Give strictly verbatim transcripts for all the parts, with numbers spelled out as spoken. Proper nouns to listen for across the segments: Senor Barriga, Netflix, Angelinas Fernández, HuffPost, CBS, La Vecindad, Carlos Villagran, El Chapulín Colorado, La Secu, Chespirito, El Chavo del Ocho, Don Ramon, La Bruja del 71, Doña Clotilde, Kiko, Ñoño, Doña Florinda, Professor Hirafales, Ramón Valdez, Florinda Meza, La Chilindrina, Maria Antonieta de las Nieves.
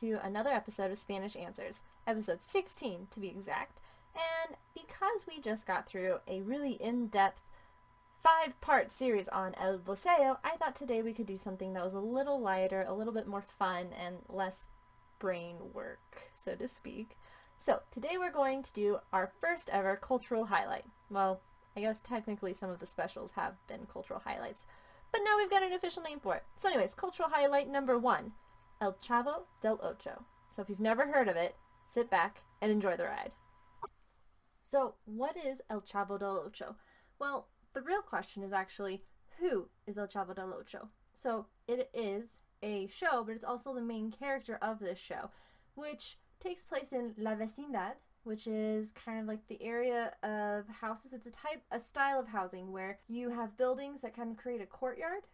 to another episode of Spanish Answers, episode sixteen to be exact, and because we just got through a really in-depth five-part series on El Voceo, I thought today we could do something that was a little lighter, a little bit more fun, and less brain work, so to speak. So today we're going to do our first ever cultural highlight. Well, I guess technically some of the specials have been cultural highlights, but now we've got an official name for it. So anyways, cultural highlight number one, El Chavo del Ocho. So if you've never heard of it, sit back and enjoy the ride. So what is El Chavo del Ocho? Well, the real question is actually, who is El Chavo del Ocho? So it is a show, but it's also the main character of this show, which takes place in La Vecindad, which is kind of like the area of houses. It's a type, a style of housing where you have buildings that kind of create a courtyard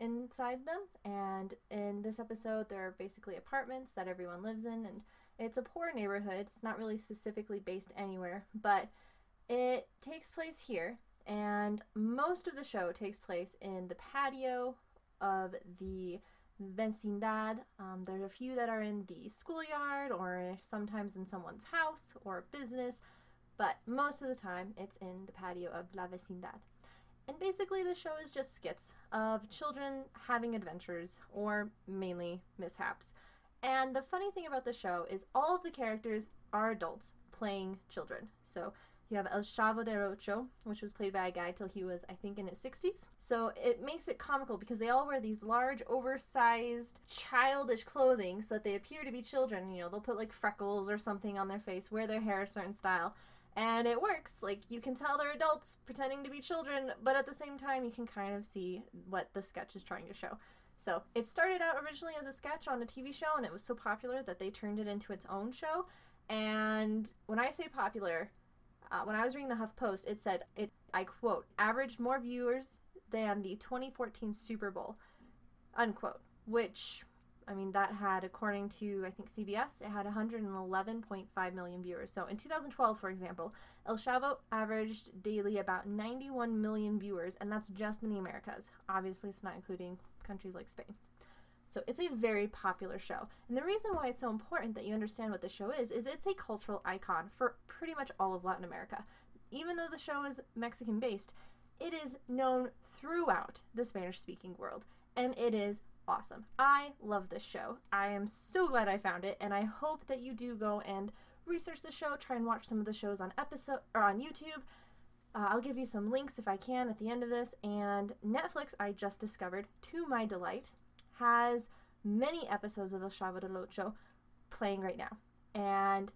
inside them, and in this episode there are basically apartments that everyone lives in, and it's a poor neighborhood. It's not really specifically based anywhere, but it takes place here, and most of the show takes place in the patio of the Vecindad. Um, there are a few that are in the schoolyard or sometimes in someone's house or business, but most of the time it's in the patio of La Vecindad. And basically the show is just skits of children having adventures, or mainly mishaps. And the funny thing about the show is all of the characters are adults playing children. So you have El Chavo del Ocho, which was played by a guy till he was, I think, in his sixties. So it makes it comical because they all wear these large, oversized, childish clothing so that they appear to be children. You know, they'll put like freckles or something on their face, wear their hair a certain style, and it works. Like, you can tell they're adults pretending to be children, but at the same time you can kind of see what the sketch is trying to show. So it started out originally as a sketch on a T V show, and it was so popular that they turned it into its own show. And when I say popular, Uh, when I was reading the HuffPost, it said, it, I quote, averaged more viewers than the twenty fourteen Super Bowl, unquote, which, I mean, that had, according to, I think, C B S, it had one hundred eleven point five million viewers. So in two thousand twelve, for example, El Chavo averaged daily about ninety-one million viewers, and that's just in the Americas. Obviously, it's not including countries like Spain. So it's a very popular show. And the reason why it's so important that you understand what the show is, is it's a cultural icon for pretty much all of Latin America. Even though the show is Mexican-based, it is known throughout the Spanish-speaking world, and it is awesome. I love this show. I am so glad I found it, and I hope that you do go and research the show, try and watch some of the shows on episode or on YouTube. Uh, I'll give you some links if I can at the end of this. And Netflix, I just discovered, to my delight, has many episodes of El Chavo del Ocho playing right now. And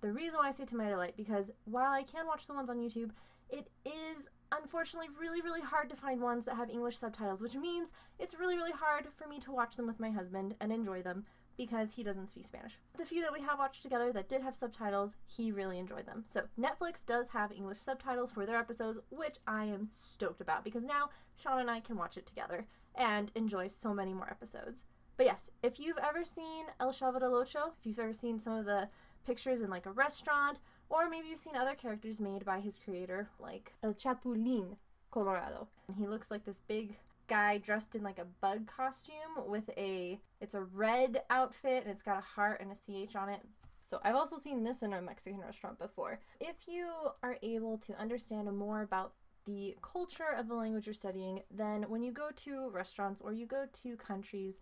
the reason why I say to my delight, because while I can watch the ones on YouTube, it is unfortunately really, really hard to find ones that have English subtitles, which means it's really, really hard for me to watch them with my husband and enjoy them because he doesn't speak Spanish. The few that we have watched together that did have subtitles, he really enjoyed them. So Netflix does have English subtitles for their episodes, which I am stoked about because now Sean and I can watch it together and enjoy so many more episodes. But yes, if you've ever seen El Chavo del Ocho, if you've ever seen some of the pictures in like a restaurant, or maybe you've seen other characters made by his creator, like El Chapulín Colorado. And he looks like this big guy dressed in like a bug costume with a, it's a red outfit and it's got a heart and a C H on it. So I've also seen this in a Mexican restaurant before. If you are able to understand more about the culture of the language you're studying, then when you go to restaurants or you go to countries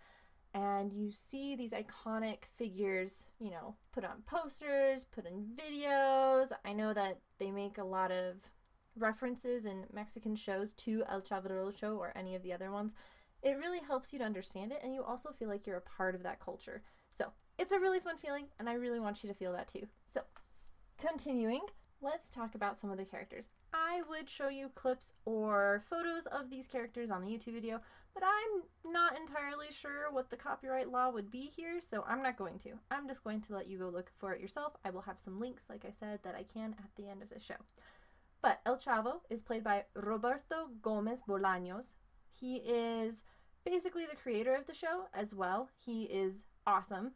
and you see these iconic figures, you know, put on posters, put in videos. I know that they make a lot of references in Mexican shows to El Chavo del Ocho or any of the other ones. It really helps you to understand it, and you also feel like you're a part of that culture. So it's a really fun feeling, and I really want you to feel that too. So continuing, let's talk about some of the characters. I would show you clips or photos of these characters on the YouTube video, but I'm not entirely sure what the copyright law would be here, so I'm not going to. I'm just going to let you go look for it yourself. I will have some links, like I said, that I can at the end of the show. But El Chavo is played by Roberto Gomez Bolaños. He is basically the creator of the show as well. He is awesome.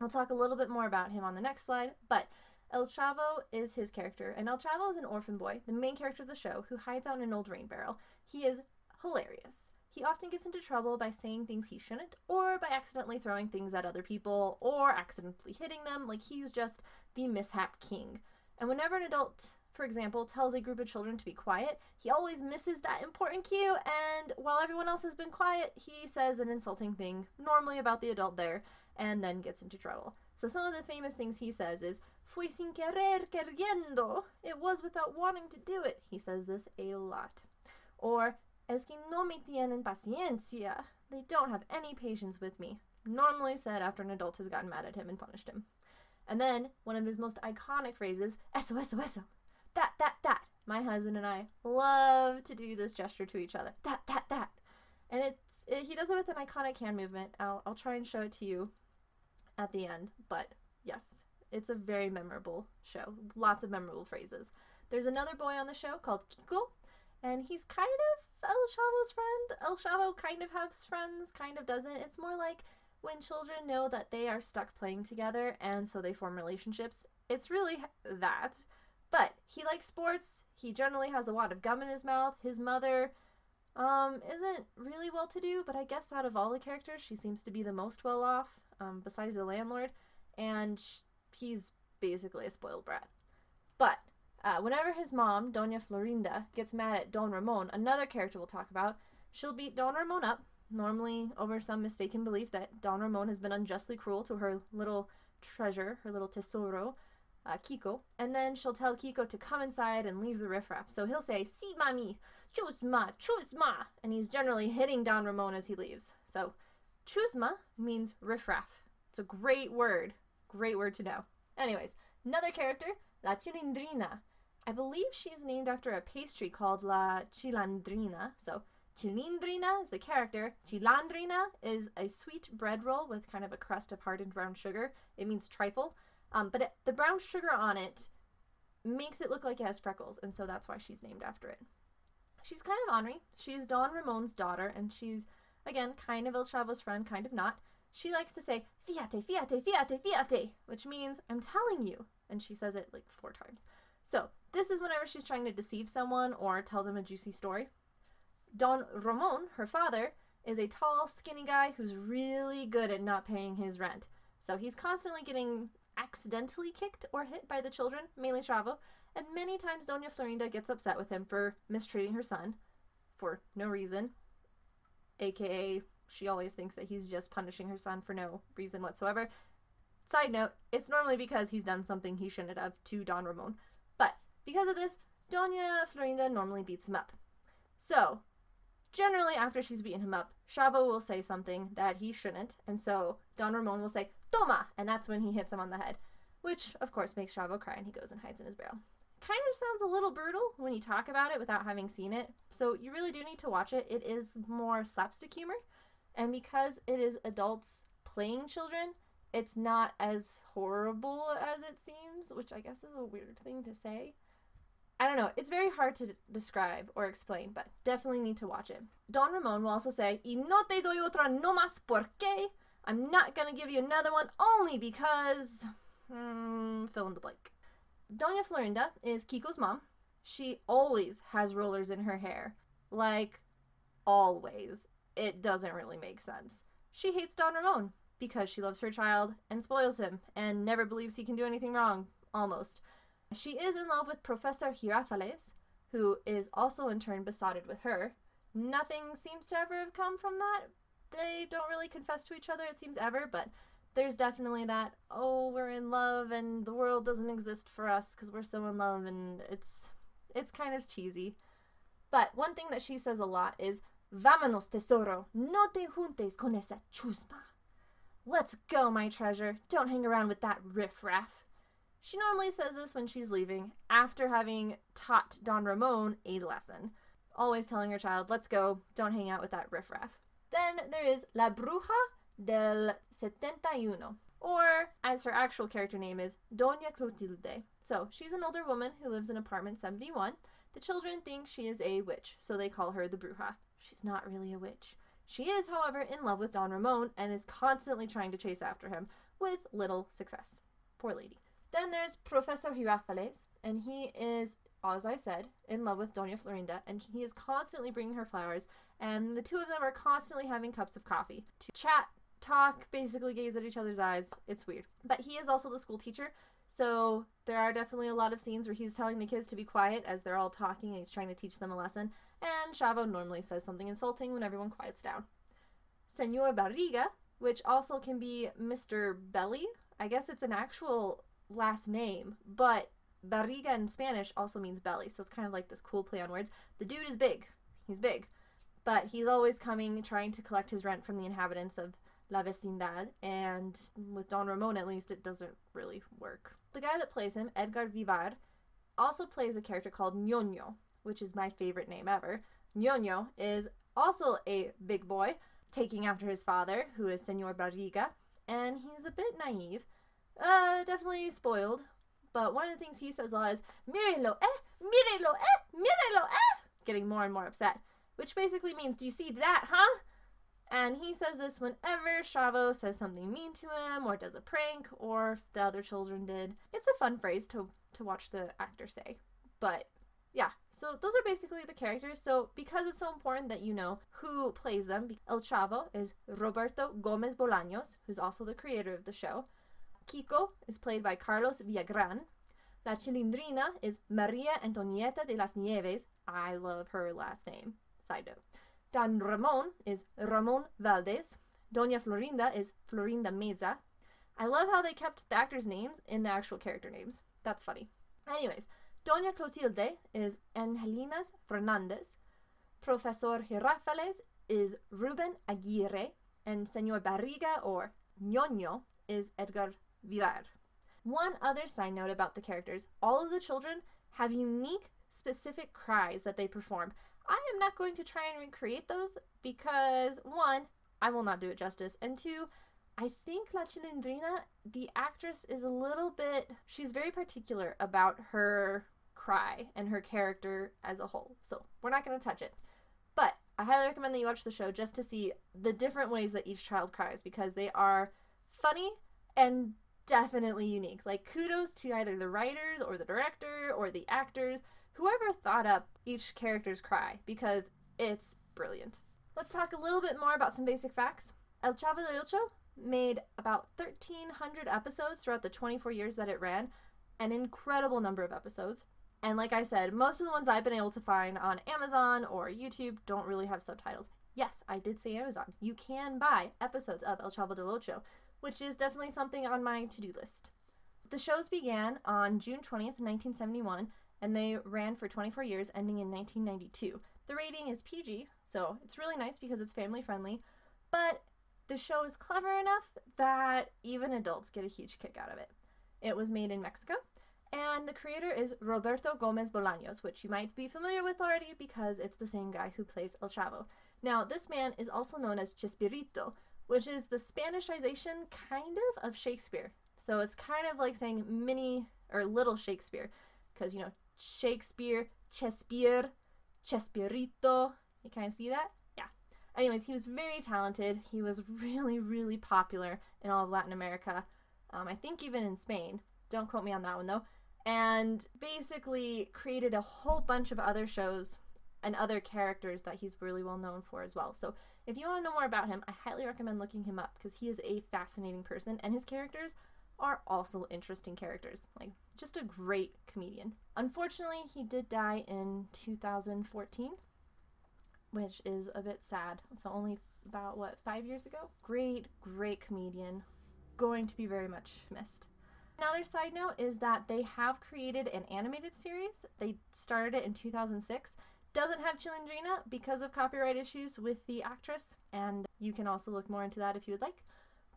We'll talk a little bit more about him on the next slide, but El Chavo is his character, and El Chavo is an orphan boy, the main character of the show, who hides out in an old rain barrel. He is hilarious. He often gets into trouble by saying things he shouldn't, or by accidentally throwing things at other people, or accidentally hitting them. Like, he's just the mishap king. And whenever an adult, for example, tells a group of children to be quiet, he always misses that important cue, and while everyone else has been quiet, he says an insulting thing, normally about the adult there, and then gets into trouble. So some of the famous things he says is, "Fue sin querer queriendo." It was without wanting to do it. He says this a lot. Or, "Es que no me tienen paciencia." They don't have any patience with me. Normally said after an adult has gotten mad at him and punished him. And then, one of his most iconic phrases, "Eso, eso, eso." That, that, that. My husband and I love to do this gesture to each other. That, that, that. And it's it, he does it with an iconic hand movement. I'll, I'll try and show it to you at the end. But yes, it's a very memorable show. Lots of memorable phrases. There's another boy on the show called Kiko. And he's kind of El Chavo's friend. El Chavo kind of has friends, kind of doesn't. It's more like when children know that they are stuck playing together and so they form relationships. It's really that. But he likes sports. He generally has a wad of gum in his mouth. His mother um, isn't really well-to-do, but I guess out of all the characters, she seems to be the most well-off, um, besides the landlord. And he's basically a spoiled brat. But Uh, whenever his mom, Doña Florinda, gets mad at Don Ramon, another character we'll talk about, she'll beat Don Ramon up, normally over some mistaken belief that Don Ramon has been unjustly cruel to her little treasure, her little tesoro, uh, Kiko, and then she'll tell Kiko to come inside and leave the riffraff. So he'll say, "Si, mami, chusma, chusma," and he's generally hitting Don Ramon as he leaves. So chusma means riffraff. It's a great word. Great word to know. Anyways, another character, La Chilindrina. I believe she is named after a pastry called La Chilindrina. So Chilindrina is the character. Chilindrina is a sweet bread roll with kind of a crust of hardened brown sugar. It means trifle. Um, but it, the brown sugar on it makes it look like it has freckles. And so that's why she's named after it. She's kind of ornery. She's Don Ramon's daughter. And she's, again, kind of El Chavo's friend, kind of not. She likes to say, "Fíjate, fíjate, fíjate, fíjate," which means, "I'm telling you." And she says it like four times. So this is whenever she's trying to deceive someone or tell them a juicy story. Don Ramon, her father, is a tall, skinny guy who's really good at not paying his rent. So he's constantly getting accidentally kicked or hit by the children, mainly Chavo, and many times Doña Florinda gets upset with him for mistreating her son for no reason, aka she always thinks that he's just punishing her son for no reason whatsoever. Side note, it's normally because he's done something he shouldn't have to Don Ramon. But because of this, Doña Florinda normally beats him up. So, generally after she's beaten him up, Chavo will say something that he shouldn't, and so Don Ramon will say, "Toma!" And that's when he hits him on the head, which, of course, makes Chavo cry, and he goes and hides in his barrel. Kind of sounds a little brutal when you talk about it without having seen it, so you really do need to watch it. It is more slapstick humor, and because it is adults playing children, it's not as horrible as it seems, which I guess is a weird thing to say. I don't know. It's very hard to describe or explain, but definitely need to watch it. Don Ramon will also say, "Y no te doy otra no más porque." I'm not going to give you another one only because... Hmm, fill in the blank. Doña Florinda is Kiko's mom. She always has rollers in her hair. Like, always. It doesn't really make sense. She hates Don Ramon because she loves her child and spoils him and never believes he can do anything wrong, almost. She is in love with Professor Hirafales, who is also in turn besotted with her. Nothing seems to ever have come from that. They don't really confess to each other, it seems, ever, but there's definitely that, oh, we're in love and the world doesn't exist for us because we're so in love, and it's it's kind of cheesy. But one thing that she says a lot is, "Vámonos, tesoro, no te juntes con esa chusma." Let's go, my treasure. Don't hang around with that riffraff. She normally says this when she's leaving, after having taught Don Ramon a lesson. Always telling her child, let's go, don't hang out with that riffraff. Then there is La Bruja del seventy-one, or as her actual character name is, Doña Clotilde. So she's an older woman who lives in apartment seventy-one. The children think she is a witch, so they call her the Bruja. She's not really a witch. She is, however, in love with Don Ramon and is constantly trying to chase after him, with little success. Poor lady. Then there's Professor Hirafales, and he is as I said, in love with Doña Florinda, and he is constantly bringing her flowers, and the two of them are constantly having cups of coffee to chat, talk, basically gaze at each other's eyes. It's weird. But he is also the school teacher, so there are definitely a lot of scenes where he's telling the kids to be quiet as they're all talking and he's trying to teach them a lesson, and Chavo normally says something insulting when everyone quiets down. Senor Barriga, which also can be Mister Belly. I guess it's an actual last name, but barriga in Spanish also means belly, so it's kind of like this cool play on words. The dude is big. He's big. But he's always coming, trying to collect his rent from the inhabitants of La Vecindad, and with Don Ramon, at least, it doesn't really work. The guy that plays him, Edgar Vivar, also plays a character called Ñoño, which is my favorite name ever. Ñoño is also a big boy, taking after his father, who is Senor Barriga, and he's a bit naive, uh, definitely spoiled, but one of the things he says a lot is, "Mírelo, eh, mírelo, eh, mírelo, eh," getting more and more upset, which basically means, "Do you see that, huh?" And he says this whenever Chavo says something mean to him, or does a prank, or if the other children did. It's a fun phrase to, to watch the actor say, but yeah, so those are basically the characters. So because it's so important that you know who plays them, El Chavo is Roberto Gomez Bolaños, who's also the creator of the show. Kiko is played by Carlos Villagran. La Chilindrina is Maria Antonieta de las Nieves. I love her last name. Side note. Don Ramon is Ramón Valdez. Doña Florinda is Florinda Meza. I love how they kept the actors' names in the actual character names. That's funny. Anyways. Doña Clotilde is Angelinas Fernández, Professor Hirafales is Rubén Aguirre, and Senor Barriga, or Ñoño, is Edgar Vivar. One other side note about the characters, all of the children have unique, specific cries that they perform. I am not going to try and recreate those because, one, I will not do it justice, and two, I think La Chilindrina, the actress, is a little bit, she's very particular about her cry and her character as a whole. So we're not going to touch it. But I highly recommend that you watch the show just to see the different ways that each child cries, because they are funny and definitely unique. Like, kudos to either the writers or the director or the actors, whoever thought up each character's cry, because it's brilliant. Let's talk a little bit more about some basic facts. El Chavo del Ocho made about thirteen hundred episodes throughout the twenty-four years that it ran, an incredible number of episodes. And like I said, most of the ones I've been able to find on Amazon or YouTube don't really have subtitles. Yes, I did say Amazon. You can buy episodes of El Chavo del Ocho, which is definitely something on my to-do list. The shows began on June twentieth, nineteen seventy-one, and they ran for twenty-four years, ending in nineteen ninety-two. The rating is P G, so it's really nice because it's family-friendly, but the show is clever enough that even adults get a huge kick out of it. It was made in Mexico, and the creator is Roberto Gomez Bolaños, which you might be familiar with already because it's the same guy who plays El Chavo. Now, this man is also known as Chespirito, which is the Spanishization, kind of, of Shakespeare. So it's kind of like saying mini or little Shakespeare, because, you know, Shakespeare, Chespir, Chespirito, you kind of see that? Anyways, he was very talented. He was really, really popular in all of Latin America. Um, I think even in Spain. Don't quote me on that one, though. And basically created a whole bunch of other shows and other characters that he's really well known for as well. So if you want to know more about him, I highly recommend looking him up because he is a fascinating person, and his characters are also interesting characters. Like, just a great comedian. Unfortunately, he did die in two thousand fourteen. Which is a bit sad. So only about, what, five years ago? Great, great comedian. Going to be very much missed. Another side note is that they have created an animated series. They started it in two thousand six. Doesn't have Chilindrina because of copyright issues with the actress, and you can also look more into that if you would like.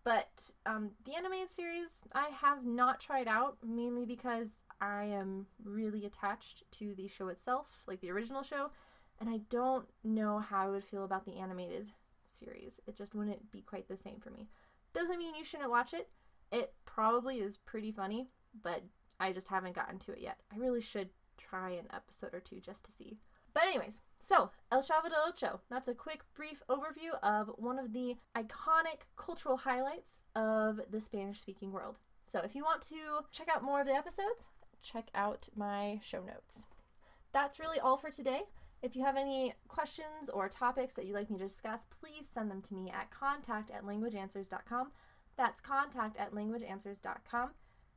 But um, the animated series I have not tried out, mainly because I am really attached to the show itself, like the original show. And I don't know how I would feel about the animated series. It just wouldn't be quite the same for me. Doesn't mean you shouldn't watch it. It probably is pretty funny, but I just haven't gotten to it yet. I really should try an episode or two just to see. But anyways, so El Chavo del Ocho. That's a quick, brief overview of one of the iconic cultural highlights of the Spanish-speaking world. So if you want to check out more of the episodes, check out my show notes. that's really all for today. If you have any questions or topics that you'd like me to discuss, please send them to me at contact at language answers dot com. That's contact at language answers dot com.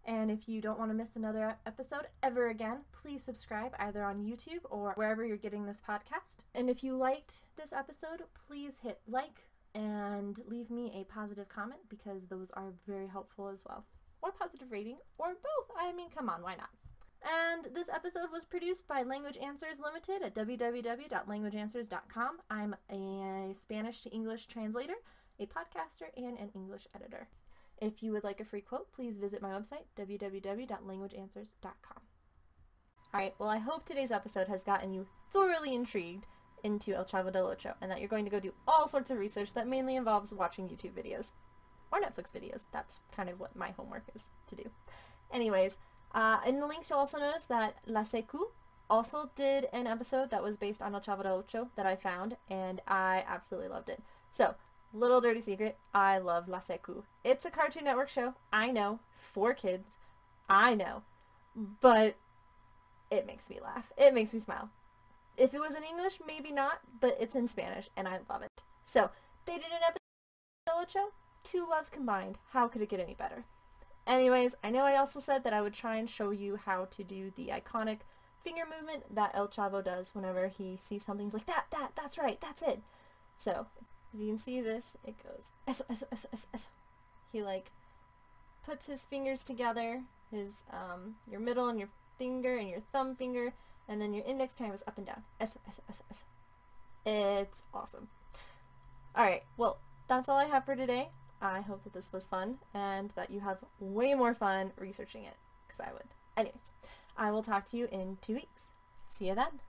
And if you don't want to miss another episode ever again, please subscribe either on YouTube or wherever you're getting this podcast. And if you liked this episode, please hit like and leave me a positive comment, because those are very helpful as well. Or positive rating, or both. I mean, come on, why not? And this episode was produced by Language Answers Limited at w w w dot language answers dot com. I'm a Spanish to English translator, a podcaster, and an English editor. If you would like a free quote, please visit my website, w w w dot language answers dot com. Alright, well, I hope today's episode has gotten you thoroughly intrigued into El Chavo del Ocho, and that you're going to go do all sorts of research that mainly involves watching YouTube videos. Or Netflix videos. That's kind of what my homework is to do. Anyways, uh, in the links you'll also notice that La Secu also did an episode that was based on El Chavo del Ocho that I found, and I absolutely loved it. So, little dirty secret, I love La Secu. It's a Cartoon Network show, I know, for kids, I know, but it makes me laugh. It makes me smile. If it was in English, maybe not, but it's in Spanish, and I love it. So, they did an episode of El Chavo del Ocho. Two loves combined. How could it get any better? Anyways, I know I also said that I would try and show you how to do the iconic finger movement that El Chavo does whenever he sees something. He's like, that, that, that's right, that's it. So, if you can see this, it goes, eso, eso, eso, eso, eso. He, like, puts his fingers together, his, um, your middle and your finger and your thumb finger, and then your index kind of goes up and down. Eso, eso, eso, eso. It's awesome. Alright, well, that's all I have for today. I hope that this was fun, and that you have way more fun researching it, because I would. Anyways, I will talk to you in two weeks. See you then!